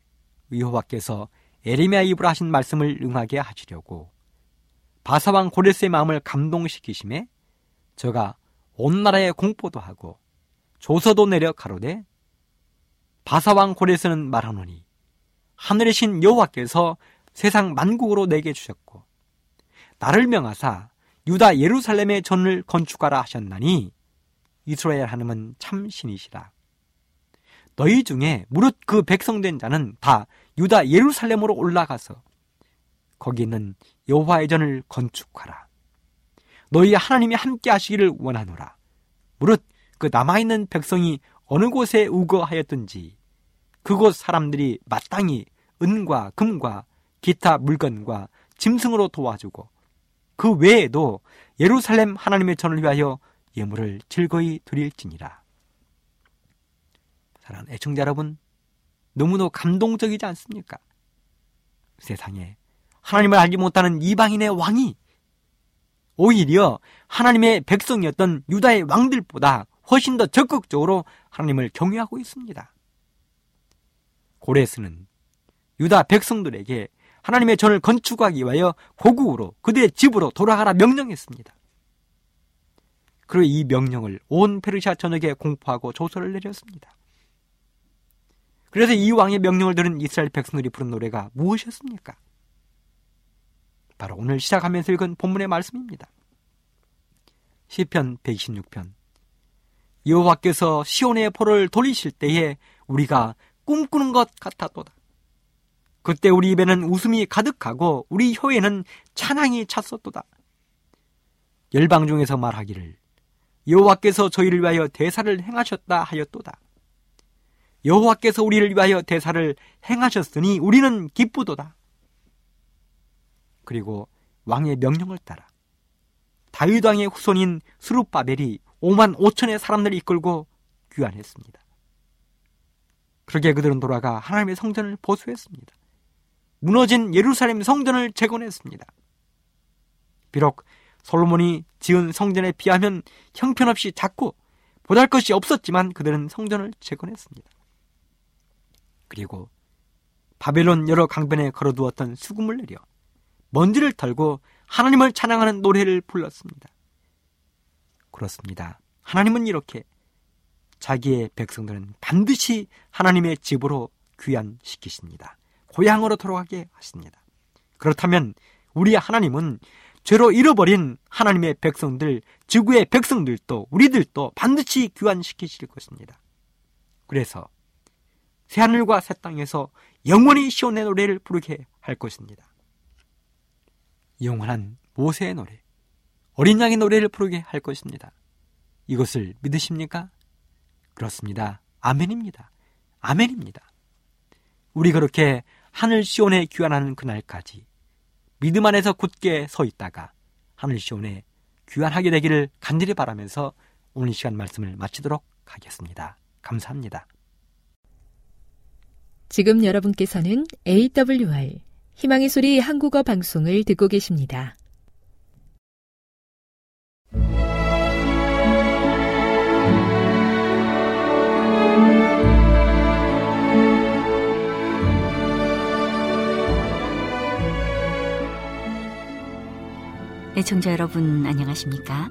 여호와께서 예레미야 입으로 하신 말씀을 응하게 하시려고 바사왕 고레스의 마음을 감동시키심에 저가 온 나라에 공포도 하고 조서도 내려 가로되 바사왕 고레스는 말하노니 하늘의 신 여호와께서 세상 만국으로 내게 주셨고 나를 명하사 유다 예루살렘의 전을 건축하라 하셨나니 이스라엘 하나님은 참 신이시라. 너희 중에 무릇 그 백성된 자는 다 유다 예루살렘으로 올라가서 거기 있는 여호와의 전을 건축하라. 너희 하나님이 함께 하시기를 원하노라. 무릇 그 남아있는 백성이 어느 곳에 우거하였든지 그곳 사람들이 마땅히 은과 금과 기타 물건과 짐승으로 도와주고 그 외에도 예루살렘 하나님의 전을 위하여 예물을 즐거이 드릴지니라. 사랑하는 애청자 여러분, 너무도 감동적이지 않습니까? 세상에 하나님을 알지 못하는 이방인의 왕이 오히려 하나님의 백성이었던 유다의 왕들보다 훨씬 더 적극적으로 하나님을 경외하고 있습니다. 고레스는 유다 백성들에게 하나님의 전을 건축하기 위하여 고국으로 그들의 집으로 돌아가라 명령했습니다. 그리고 이 명령을 온 페르시아 전역에 공포하고 조서를 내렸습니다. 그래서 이 왕의 명령을 들은 이스라엘 백성들이 부른 노래가 무엇이었습니까? 바로 오늘 시작하면서 읽은 본문의 말씀입니다. 시편 126편. 여호와께서 시온의 포를 돌리실 때에 우리가 꿈꾸는 것 같았도다. 그때 우리 입에는 웃음이 가득하고 우리 혀에는 찬양이 찼었도다. 열방 중에서 말하기를 여호와께서 저희를 위하여 대사를 행하셨다 하였도다. 여호와께서 우리를 위하여 대사를 행하셨으니 우리는 기쁘도다. 그리고 왕의 명령을 따라 다윗 왕의 후손인 스룹바벨이 5만 5천의 사람들을 이끌고 귀환했습니다. 그러게 그들은 돌아가 하나님의 성전을 보수했습니다. 무너진 예루살렘 성전을 재건했습니다. 비록 솔로몬이 지은 성전에 비하면 형편없이 작고 보잘것이 없었지만 그들은 성전을 재건했습니다. 그리고 바벨론 여러 강변에 걸어두었던 수금을 내려 먼지를 털고 하나님을 찬양하는 노래를 불렀습니다. 그렇습니다. 하나님은 이렇게 자기의 백성들은 반드시 하나님의 집으로 귀환시키십니다. 고향으로 돌아가게 하십니다. 그렇다면 우리 하나님은 죄로 잃어버린 하나님의 백성들, 지구의 백성들도 우리들도 반드시 귀환시키실 것입니다. 그래서 새하늘과 새 땅에서 영원히 시온의 노래를 부르게 할 것입니다. 영원한 모세의 노래, 어린 양의 노래를 부르게 할 것입니다. 이것을 믿으십니까? 그렇습니다. 아멘입니다. 아멘입니다. 우리 그렇게 하늘 시온에 귀환하는 그날까지 믿음 안에서 굳게 서 있다가 하늘 시온에 귀환하게 되기를 간절히 바라면서 오늘 이 시간 말씀을 마치도록 하겠습니다. 감사합니다. 지금 여러분께서는 AWR 희망의 소리 한국어 방송을 듣고 계십니다. 애청자 여러분 안녕하십니까?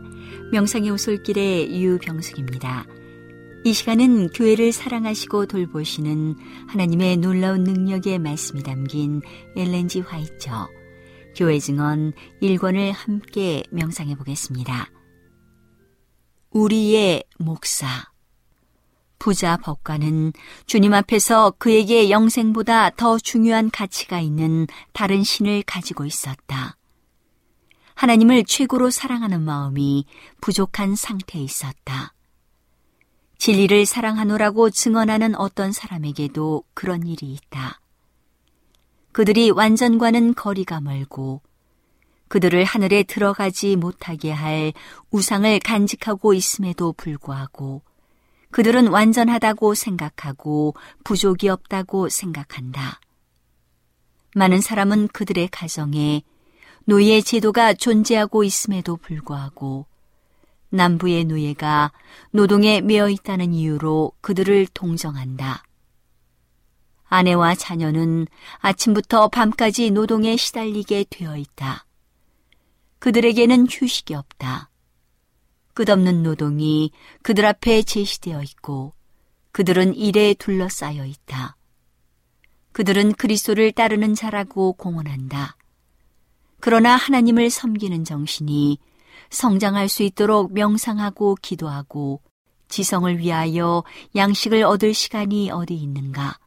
명상의 오솔길의 유병숙입니다. 이 시간은 교회를 사랑하시고 돌보시는 하나님의 놀라운 능력의 말씀이 담긴 엘렌지 화이처 교회 증언 1권을 함께 명상해 보겠습니다. 우리의 목사. 부자 법관은 주님 앞에서 그에게 영생보다 더 중요한 가치가 있는 다른 신을 가지고 있었다. 하나님을 최고로 사랑하는 마음이 부족한 상태에 있었다. 진리를 사랑하노라고 증언하는 어떤 사람에게도 그런 일이 있다. 그들이 완전과는 거리가 멀고 그들을 하늘에 들어가지 못하게 할 우상을 간직하고 있음에도 불구하고 그들은 완전하다고 생각하고 부족이 없다고 생각한다. 많은 사람은 그들의 가정에 노예 제도가 존재하고 있음에도 불구하고 남부의 노예가 노동에 매여 있다는 이유로 그들을 동정한다. 아내와 자녀는 아침부터 밤까지 노동에 시달리게 되어 있다. 그들에게는 휴식이 없다. 끝없는 노동이 그들 앞에 제시되어 있고 그들은 일에 둘러싸여 있다. 그들은 그리스도를 따르는 자라고 공언한다. 그러나 하나님을 섬기는 정신이 성장할 수 있도록 명상하고 기도하고 지성을 위하여 양식을 얻을 시간이 어디 있는가?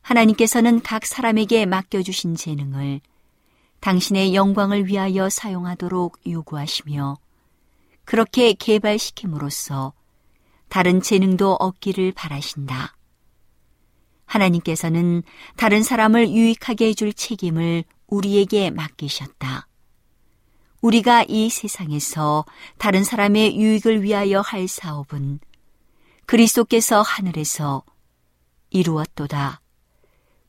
하나님께서는 각 사람에게 맡겨주신 재능을 당신의 영광을 위하여 사용하도록 요구하시며 그렇게 개발시킴으로써 다른 재능도 얻기를 바라신다. 하나님께서는 다른 사람을 유익하게 해줄 책임을 우리에게 맡기셨다. 우리가 이 세상에서 다른 사람의 유익을 위하여 할 사업은 그리스도께서 하늘에서 이루었도다.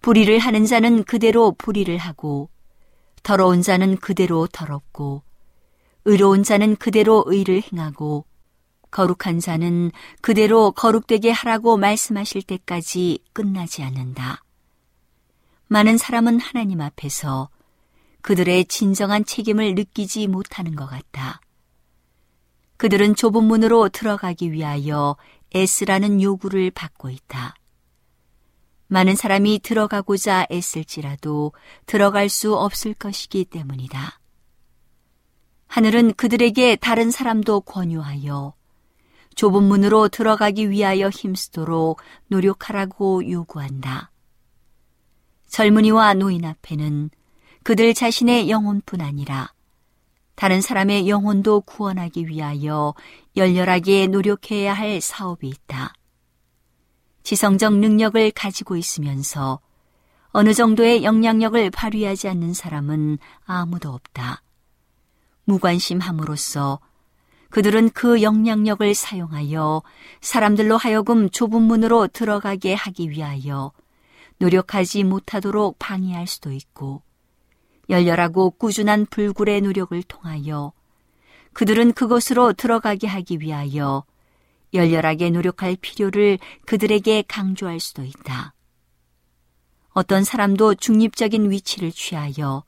불의를 하는 자는 그대로 불의를 하고 더러운 자는 그대로 더럽고 의로운 자는 그대로 의를 행하고 거룩한 자는 그대로 거룩되게 하라고 말씀하실 때까지 끝나지 않는다. 많은 사람은 하나님 앞에서 그들의 진정한 책임을 느끼지 못하는 것 같다. 그들은 좁은 문으로 들어가기 위하여 애쓰라는 요구를 받고 있다. 많은 사람이 들어가고자 애쓸지라도 들어갈 수 없을 것이기 때문이다. 하늘은 그들에게 다른 사람도 권유하여 좁은 문으로 들어가기 위하여 힘쓰도록 노력하라고 요구한다. 젊은이와 노인 앞에는 그들 자신의 영혼뿐 아니라 다른 사람의 영혼도 구원하기 위하여 열렬하게 노력해야 할 사업이 있다. 지성적 능력을 가지고 있으면서 어느 정도의 영향력을 발휘하지 않는 사람은 아무도 없다. 무관심함으로써 그들은 그 영향력을 사용하여 사람들로 하여금 좁은 문으로 들어가게 하기 위하여 노력하지 못하도록 방해할 수도 있고 열렬하고 꾸준한 불굴의 노력을 통하여 그들은 그것으로 들어가게 하기 위하여 열렬하게 노력할 필요를 그들에게 강조할 수도 있다. 어떤 사람도 중립적인 위치를 취하여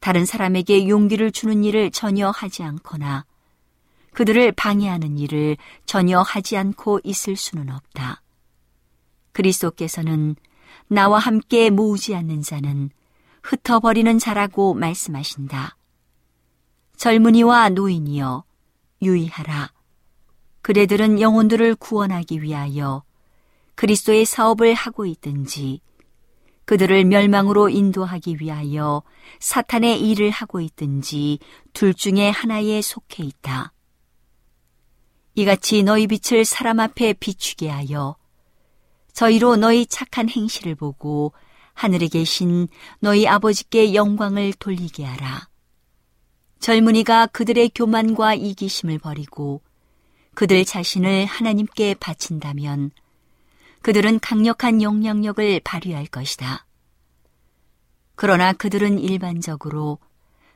다른 사람에게 용기를 주는 일을 전혀 하지 않거나 그들을 방해하는 일을 전혀 하지 않고 있을 수는 없다. 그리스도께서는 나와 함께 모으지 않는 자는 흩어버리는 자라고 말씀하신다. 젊은이와 노인이여 유의하라. 그대들은 영혼들을 구원하기 위하여 그리스도의 사업을 하고 있든지 그들을 멸망으로 인도하기 위하여 사탄의 일을 하고 있든지 둘 중에 하나에 속해 있다. 이같이 너희 빛을 사람 앞에 비추게 하여 저희로 너희 착한 행실을 보고 하늘에 계신 너희 아버지께 영광을 돌리게 하라. 젊은이가 그들의 교만과 이기심을 버리고 그들 자신을 하나님께 바친다면 그들은 강력한 영향력을 발휘할 것이다. 그러나 그들은 일반적으로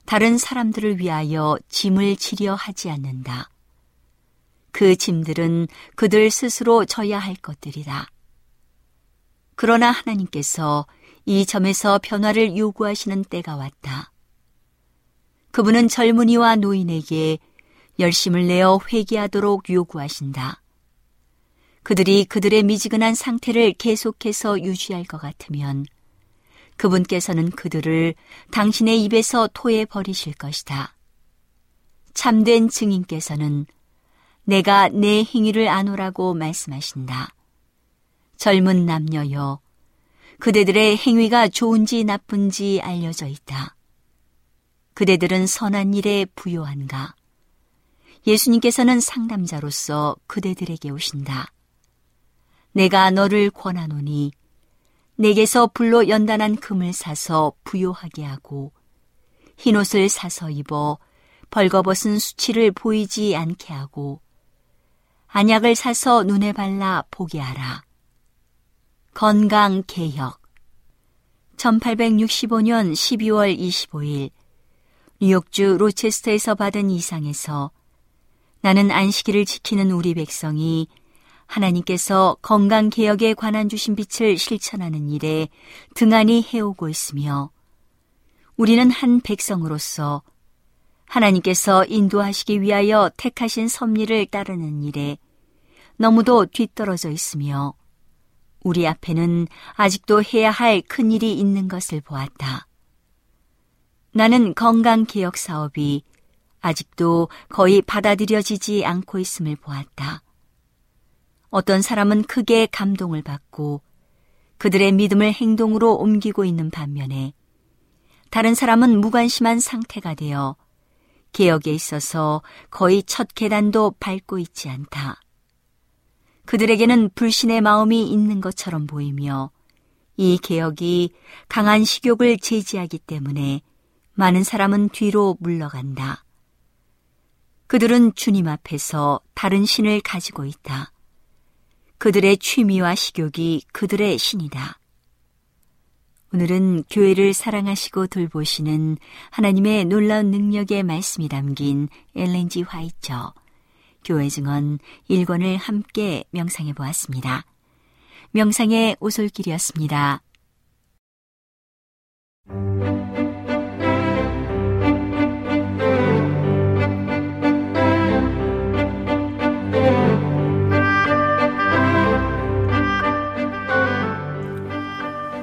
다른 사람들을 위하여 짐을 지려 하지 않는다. 그 짐들은 그들 스스로 져야 할 것들이다. 그러나 하나님께서 이 점에서 변화를 요구하시는 때가 왔다. 그분은 젊은이와 노인에게 열심을 내어 회개하도록 요구하신다. 그들이 그들의 미지근한 상태를 계속해서 유지할 것 같으면 그분께서는 그들을 당신의 입에서 토해버리실 것이다. 참된 증인께서는 내가 내 행위를 아노라고 말씀하신다. 젊은 남녀여, 그대들의 행위가 좋은지 나쁜지 알려져 있다. 그대들은 선한 일에 부요한가? 예수님께서는 상담자로서 그대들에게 오신다. 내가 너를 권하노니 내게서 불로 연단한 금을 사서 부요하게 하고 흰옷을 사서 입어 벌거벗은 수치를 보이지 않게 하고 안약을 사서 눈에 발라 보게 하라. 건강 개혁. 1865년 12월 25일 뉴욕주 로체스터에서 받은 이상에서 나는 안식일을 지키는 우리 백성이 하나님께서 건강 개혁에 관한 주신 빛을 실천하는 일에 등한히 해오고 있으며 우리는 한 백성으로서 하나님께서 인도하시기 위하여 택하신 섭리를 따르는 일에 너무도 뒤떨어져 있으며 우리 앞에는 아직도 해야 할 큰 일이 있는 것을 보았다. 나는 건강개혁 사업이 아직도 거의 받아들여지지 않고 있음을 보았다. 어떤 사람은 크게 감동을 받고 그들의 믿음을 행동으로 옮기고 있는 반면에 다른 사람은 무관심한 상태가 되어 개혁에 있어서 거의 첫 계단도 밟고 있지 않다. 그들에게는 불신의 마음이 있는 것처럼 보이며 이 개혁이 강한 식욕을 제지하기 때문에 많은 사람은 뒤로 물러간다. 그들은 주님 앞에서 다른 신을 가지고 있다. 그들의 취미와 식욕이 그들의 신이다. 오늘은 교회를 사랑하시고 돌보시는 하나님의 놀라운 능력의 말씀이 담긴 엘렌 G 화이처 교회 증언 1권을 함께 명상해 보았습니다. 명상의 오솔길이었습니다.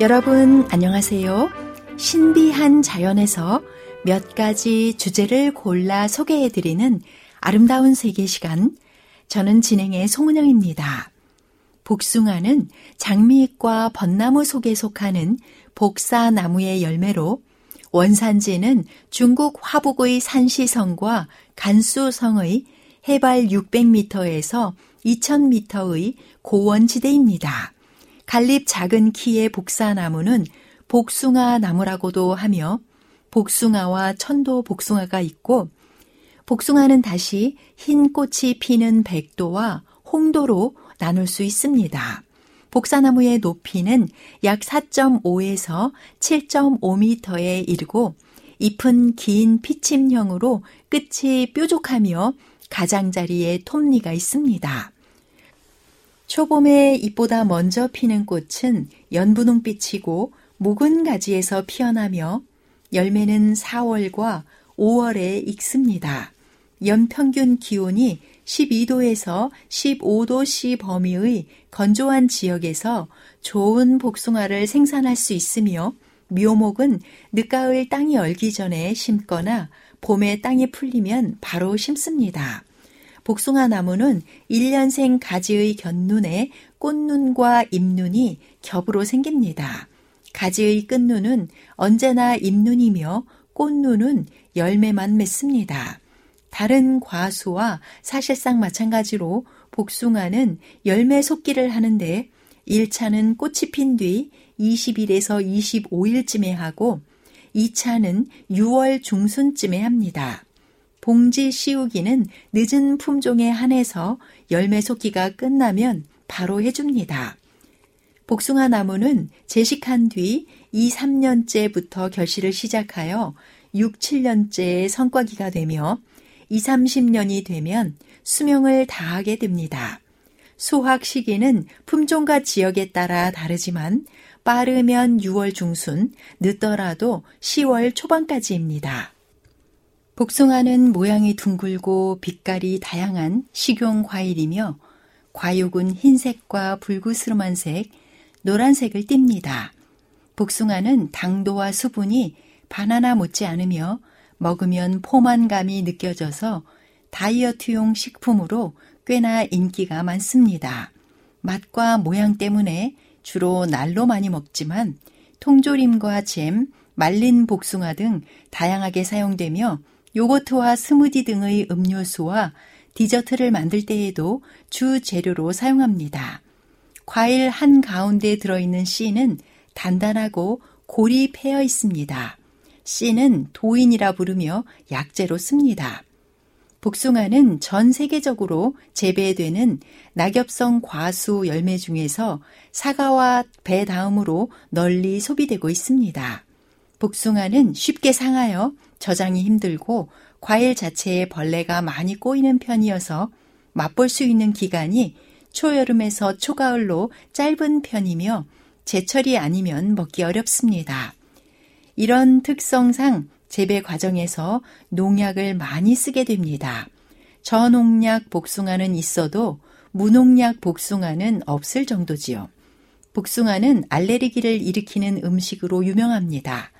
여러분 안녕하세요. 신비한 자연에서 몇 가지 주제를 골라 소개해드리는 아름다운 세계 시간, 저는 진행의 송은영입니다. 복숭아는 장미잎과 벚나무 속에 속하는 복사나무의 열매로 원산지는 중국 화북의 산시성과 간수성의 해발 600m에서 2000m의 고원지대입니다. 갈잎 작은 키의 복사나무는 복숭아나무라고도 하며 복숭아와 천도복숭아가 있고 복숭아는 다시 흰 꽃이 피는 백도와 홍도로 나눌 수 있습니다. 복사나무의 높이는 약 4.5에서 7.5m에 이르고 잎은 긴 피침형으로 끝이 뾰족하며 가장자리에 톱니가 있습니다. 초봄에 잎보다 먼저 피는 꽃은 연분홍빛이고 묵은 가지에서 피어나며 열매는 4월과 5월에 익습니다. 연평균 기온이 12도에서 15도씨 범위의 건조한 지역에서 좋은 복숭아를 생산할 수 있으며 묘목은 늦가을 땅이 얼기 전에 심거나 봄에 땅이 풀리면 바로 심습니다. 복숭아 나무는 1년생 가지의 곁눈에 꽃눈과 잎눈이 겹으로 생깁니다. 가지의 끝눈은 언제나 잎눈이며 꽃눈은 열매만 맺습니다. 다른 과수와 사실상 마찬가지로 복숭아는 열매 속기를 하는데 1차는 꽃이 핀 뒤 20일에서 25일쯤에 하고 2차는 6월 중순쯤에 합니다. 봉지 씌우기는 늦은 품종에 한해서 열매 속기가 끝나면 바로 해줍니다. 복숭아 나무는 재식한 뒤 2, 3년째부터 결실을 시작하여 6, 7년째의 성과기가 되며 2, 30년이 되면 수명을 다하게 됩니다. 소학 시기는 품종과 지역에 따라 다르지만 빠르면 6월 중순, 늦더라도 10월 초반까지입니다. 복숭아는 모양이 둥글고 빛깔이 다양한 식용 과일이며 과육은 흰색과 붉으스름한 색, 노란색을 띱니다. 복숭아는 당도와 수분이 바나나 못지 않으며 먹으면 포만감이 느껴져서 다이어트용 식품으로 꽤나 인기가 많습니다. 맛과 모양 때문에 주로 날로 많이 먹지만 통조림과 잼, 말린 복숭아 등 다양하게 사용되며 요거트와 스무디 등의 음료수와 디저트를 만들 때에도 주 재료로 사용합니다. 과일 한가운데 들어있는 씨는 단단하고 골이 패여 있습니다. 씨는 도인이라 부르며 약재로 씁니다. 복숭아는 전 세계적으로 재배되는 낙엽성 과수 열매 중에서 사과와 배 다음으로 널리 소비되고 있습니다. 복숭아는 쉽게 상하여 저장이 힘들고 과일 자체에 벌레가 많이 꼬이는 편이어서 맛볼 수 있는 기간이 초여름에서 초가을로 짧은 편이며 제철이 아니면 먹기 어렵습니다. 이런 특성상 재배 과정에서 농약을 많이 쓰게 됩니다. 저농약 복숭아는 있어도 무농약 복숭아는 없을 정도지요. 복숭아는 알레르기를 일으키는 음식으로 유명합니다.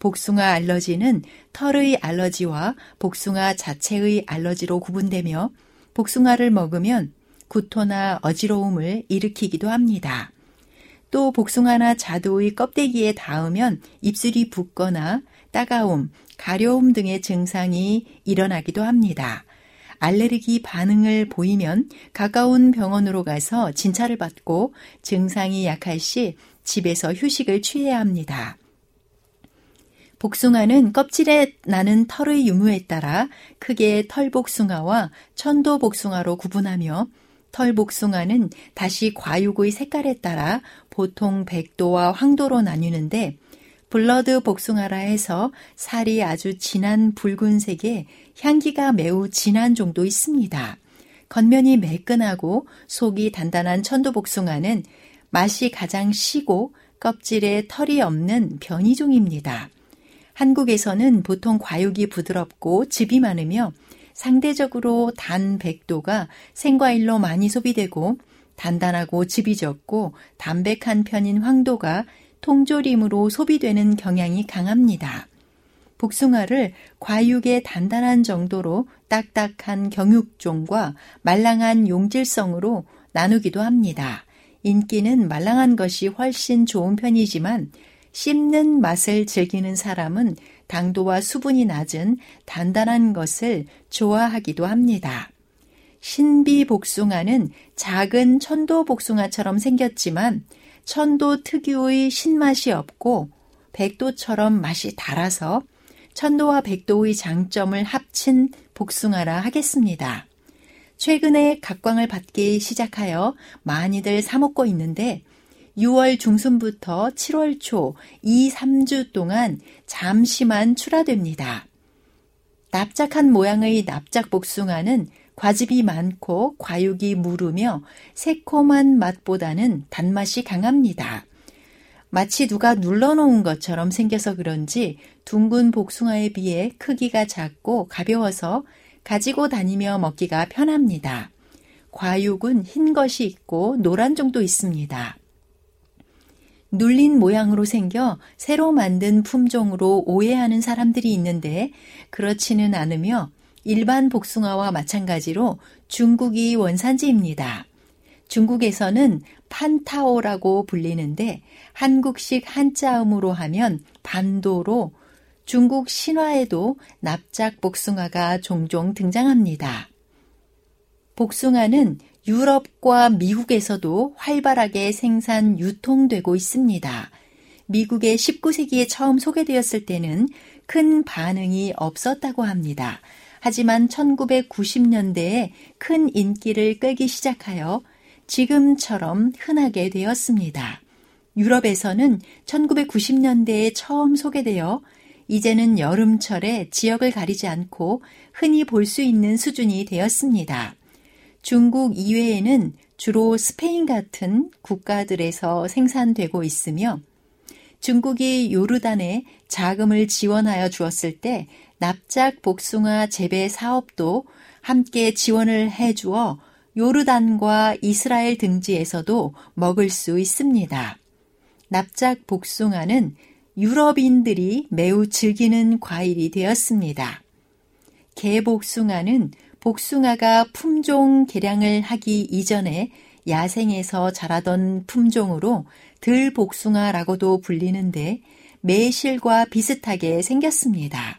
복숭아 알러지는 털의 알러지와 복숭아 자체의 알러지로 구분되며 복숭아를 먹으면 구토나 어지러움을 일으키기도 합니다. 또 복숭아나 자두의 껍데기에 닿으면 입술이 붓거나 따가움, 가려움 등의 증상이 일어나기도 합니다. 알레르기 반응을 보이면 가까운 병원으로 가서 진찰을 받고 증상이 약할 시 집에서 휴식을 취해야 합니다. 복숭아는 껍질에 나는 털의 유무에 따라 크게 털복숭아와 천도복숭아로 구분하며 털복숭아는 다시 과육의 색깔에 따라 보통 백도와 황도로 나뉘는데 블러드 복숭아라 해서 살이 아주 진한 붉은색에 향기가 매우 진한 종도 있습니다. 겉면이 매끈하고 속이 단단한 천도복숭아는 맛이 가장 시고 껍질에 털이 없는 변이종입니다. 한국에서는 보통 과육이 부드럽고 즙이 많으며 상대적으로 단 백도가 생과일로 많이 소비되고 단단하고 즙이 적고 담백한 편인 황도가 통조림으로 소비되는 경향이 강합니다. 복숭아를 과육의 단단한 정도로 딱딱한 경육종과 말랑한 용질성으로 나누기도 합니다. 인기는 말랑한 것이 훨씬 좋은 편이지만 씹는 맛을 즐기는 사람은 당도와 수분이 낮은 단단한 것을 좋아하기도 합니다. 신비 복숭아는 작은 천도 복숭아처럼 생겼지만 천도 특유의 신맛이 없고 백도처럼 맛이 달아서 천도와 백도의 장점을 합친 복숭아라 하겠습니다. 최근에 각광을 받기 시작하여 많이들 사먹고 있는데 6월 중순부터 7월 초 2, 3주 동안 잠시만 출하됩니다. 납작한 모양의 납작 복숭아는 과즙이 많고 과육이 무르며 새콤한 맛보다는 단맛이 강합니다. 마치 누가 눌러놓은 것처럼 생겨서 그런지 둥근 복숭아에 비해 크기가 작고 가벼워서 가지고 다니며 먹기가 편합니다. 과육은 흰 것이 있고 노란 종도 있습니다. 눌린 모양으로 생겨 새로 만든 품종으로 오해하는 사람들이 있는데 그렇지는 않으며 일반 복숭아와 마찬가지로 중국이 원산지입니다. 중국에서는 판타오라고 불리는데 한국식 한자음으로 하면 반도로 중국 신화에도 납작 복숭아가 종종 등장합니다. 복숭아는 유럽과 미국에서도 활발하게 생산 유통되고 있습니다. 미국에 19세기에 처음 소개되었을 때는 큰 반응이 없었다고 합니다. 하지만 1990년대에 큰 인기를 끌기 시작하여 지금처럼 흔하게 되었습니다. 유럽에서는 1990년대에 처음 소개되어 이제는 여름철에 지역을 가리지 않고 흔히 볼 수 있는 수준이 되었습니다. 중국 이외에는 주로 스페인 같은 국가들에서 생산되고 있으며 중국이 요르단에 자금을 지원하여 주었을 때 납작 복숭아 재배 사업도 함께 지원을 해주어 요르단과 이스라엘 등지에서도 먹을 수 있습니다. 납작 복숭아는 유럽인들이 매우 즐기는 과일이 되었습니다. 개복숭아는 복숭아가 품종 개량을 하기 이전에 야생에서 자라던 품종으로 들복숭아라고도 불리는데 매실과 비슷하게 생겼습니다.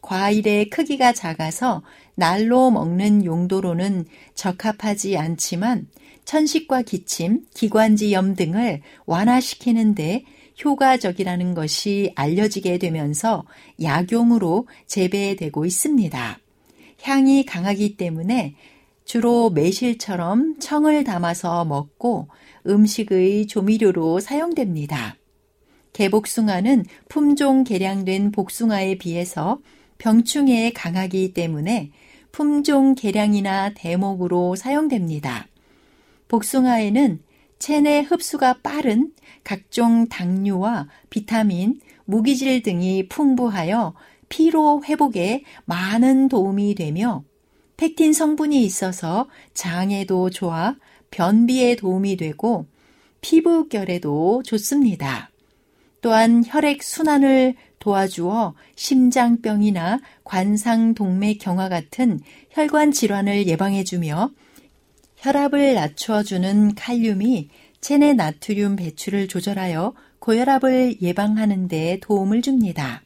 과일의 크기가 작아서 날로 먹는 용도로는 적합하지 않지만 천식과 기침, 기관지염 등을 완화시키는 데 효과적이라는 것이 알려지게 되면서 약용으로 재배되고 있습니다. 향이 강하기 때문에 주로 매실처럼 청을 담아서 먹고 음식의 조미료로 사용됩니다. 개복숭아는 품종 개량된 복숭아에 비해서 병충해에 강하기 때문에 품종 개량이나 대목으로 사용됩니다. 복숭아에는 체내 흡수가 빠른 각종 당류와 비타민, 무기질 등이 풍부하여 피로 회복에 많은 도움이 되며 펙틴 성분이 있어서 장에도 좋아 변비에 도움이 되고 피부결에도 좋습니다. 또한 혈액순환을 도와주어 심장병이나 관상동맥경화 같은 혈관 질환을 예방해주며 혈압을 낮춰주는 칼륨이 체내 나트륨 배출을 조절하여 고혈압을 예방하는 데 도움을 줍니다.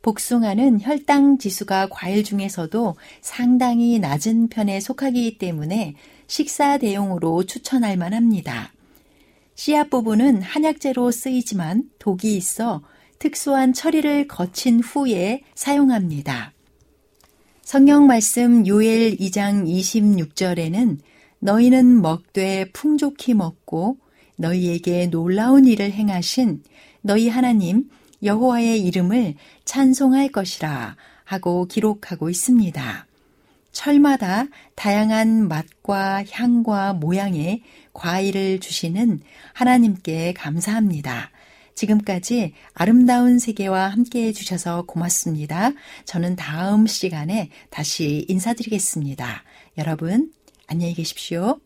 복숭아는 혈당 지수가 과일 중에서도 상당히 낮은 편에 속하기 때문에 식사 대용으로 추천할 만합니다. 씨앗 부분은 한약재로 쓰이지만 독이 있어 특수한 처리를 거친 후에 사용합니다. 성경 말씀 요엘 2장 26절에는 너희는 먹되 풍족히 먹고 너희에게 놀라운 일을 행하신 너희 하나님 여호와의 이름을 찬송할 것이라 하고 기록하고 있습니다. 철마다 다양한 맛과 향과 모양의 과일을 주시는 하나님께 감사합니다. 지금까지 아름다운 세계와 함께해 주셔서 고맙습니다. 저는 다음 시간에 다시 인사드리겠습니다. 여러분, 안녕히 계십시오.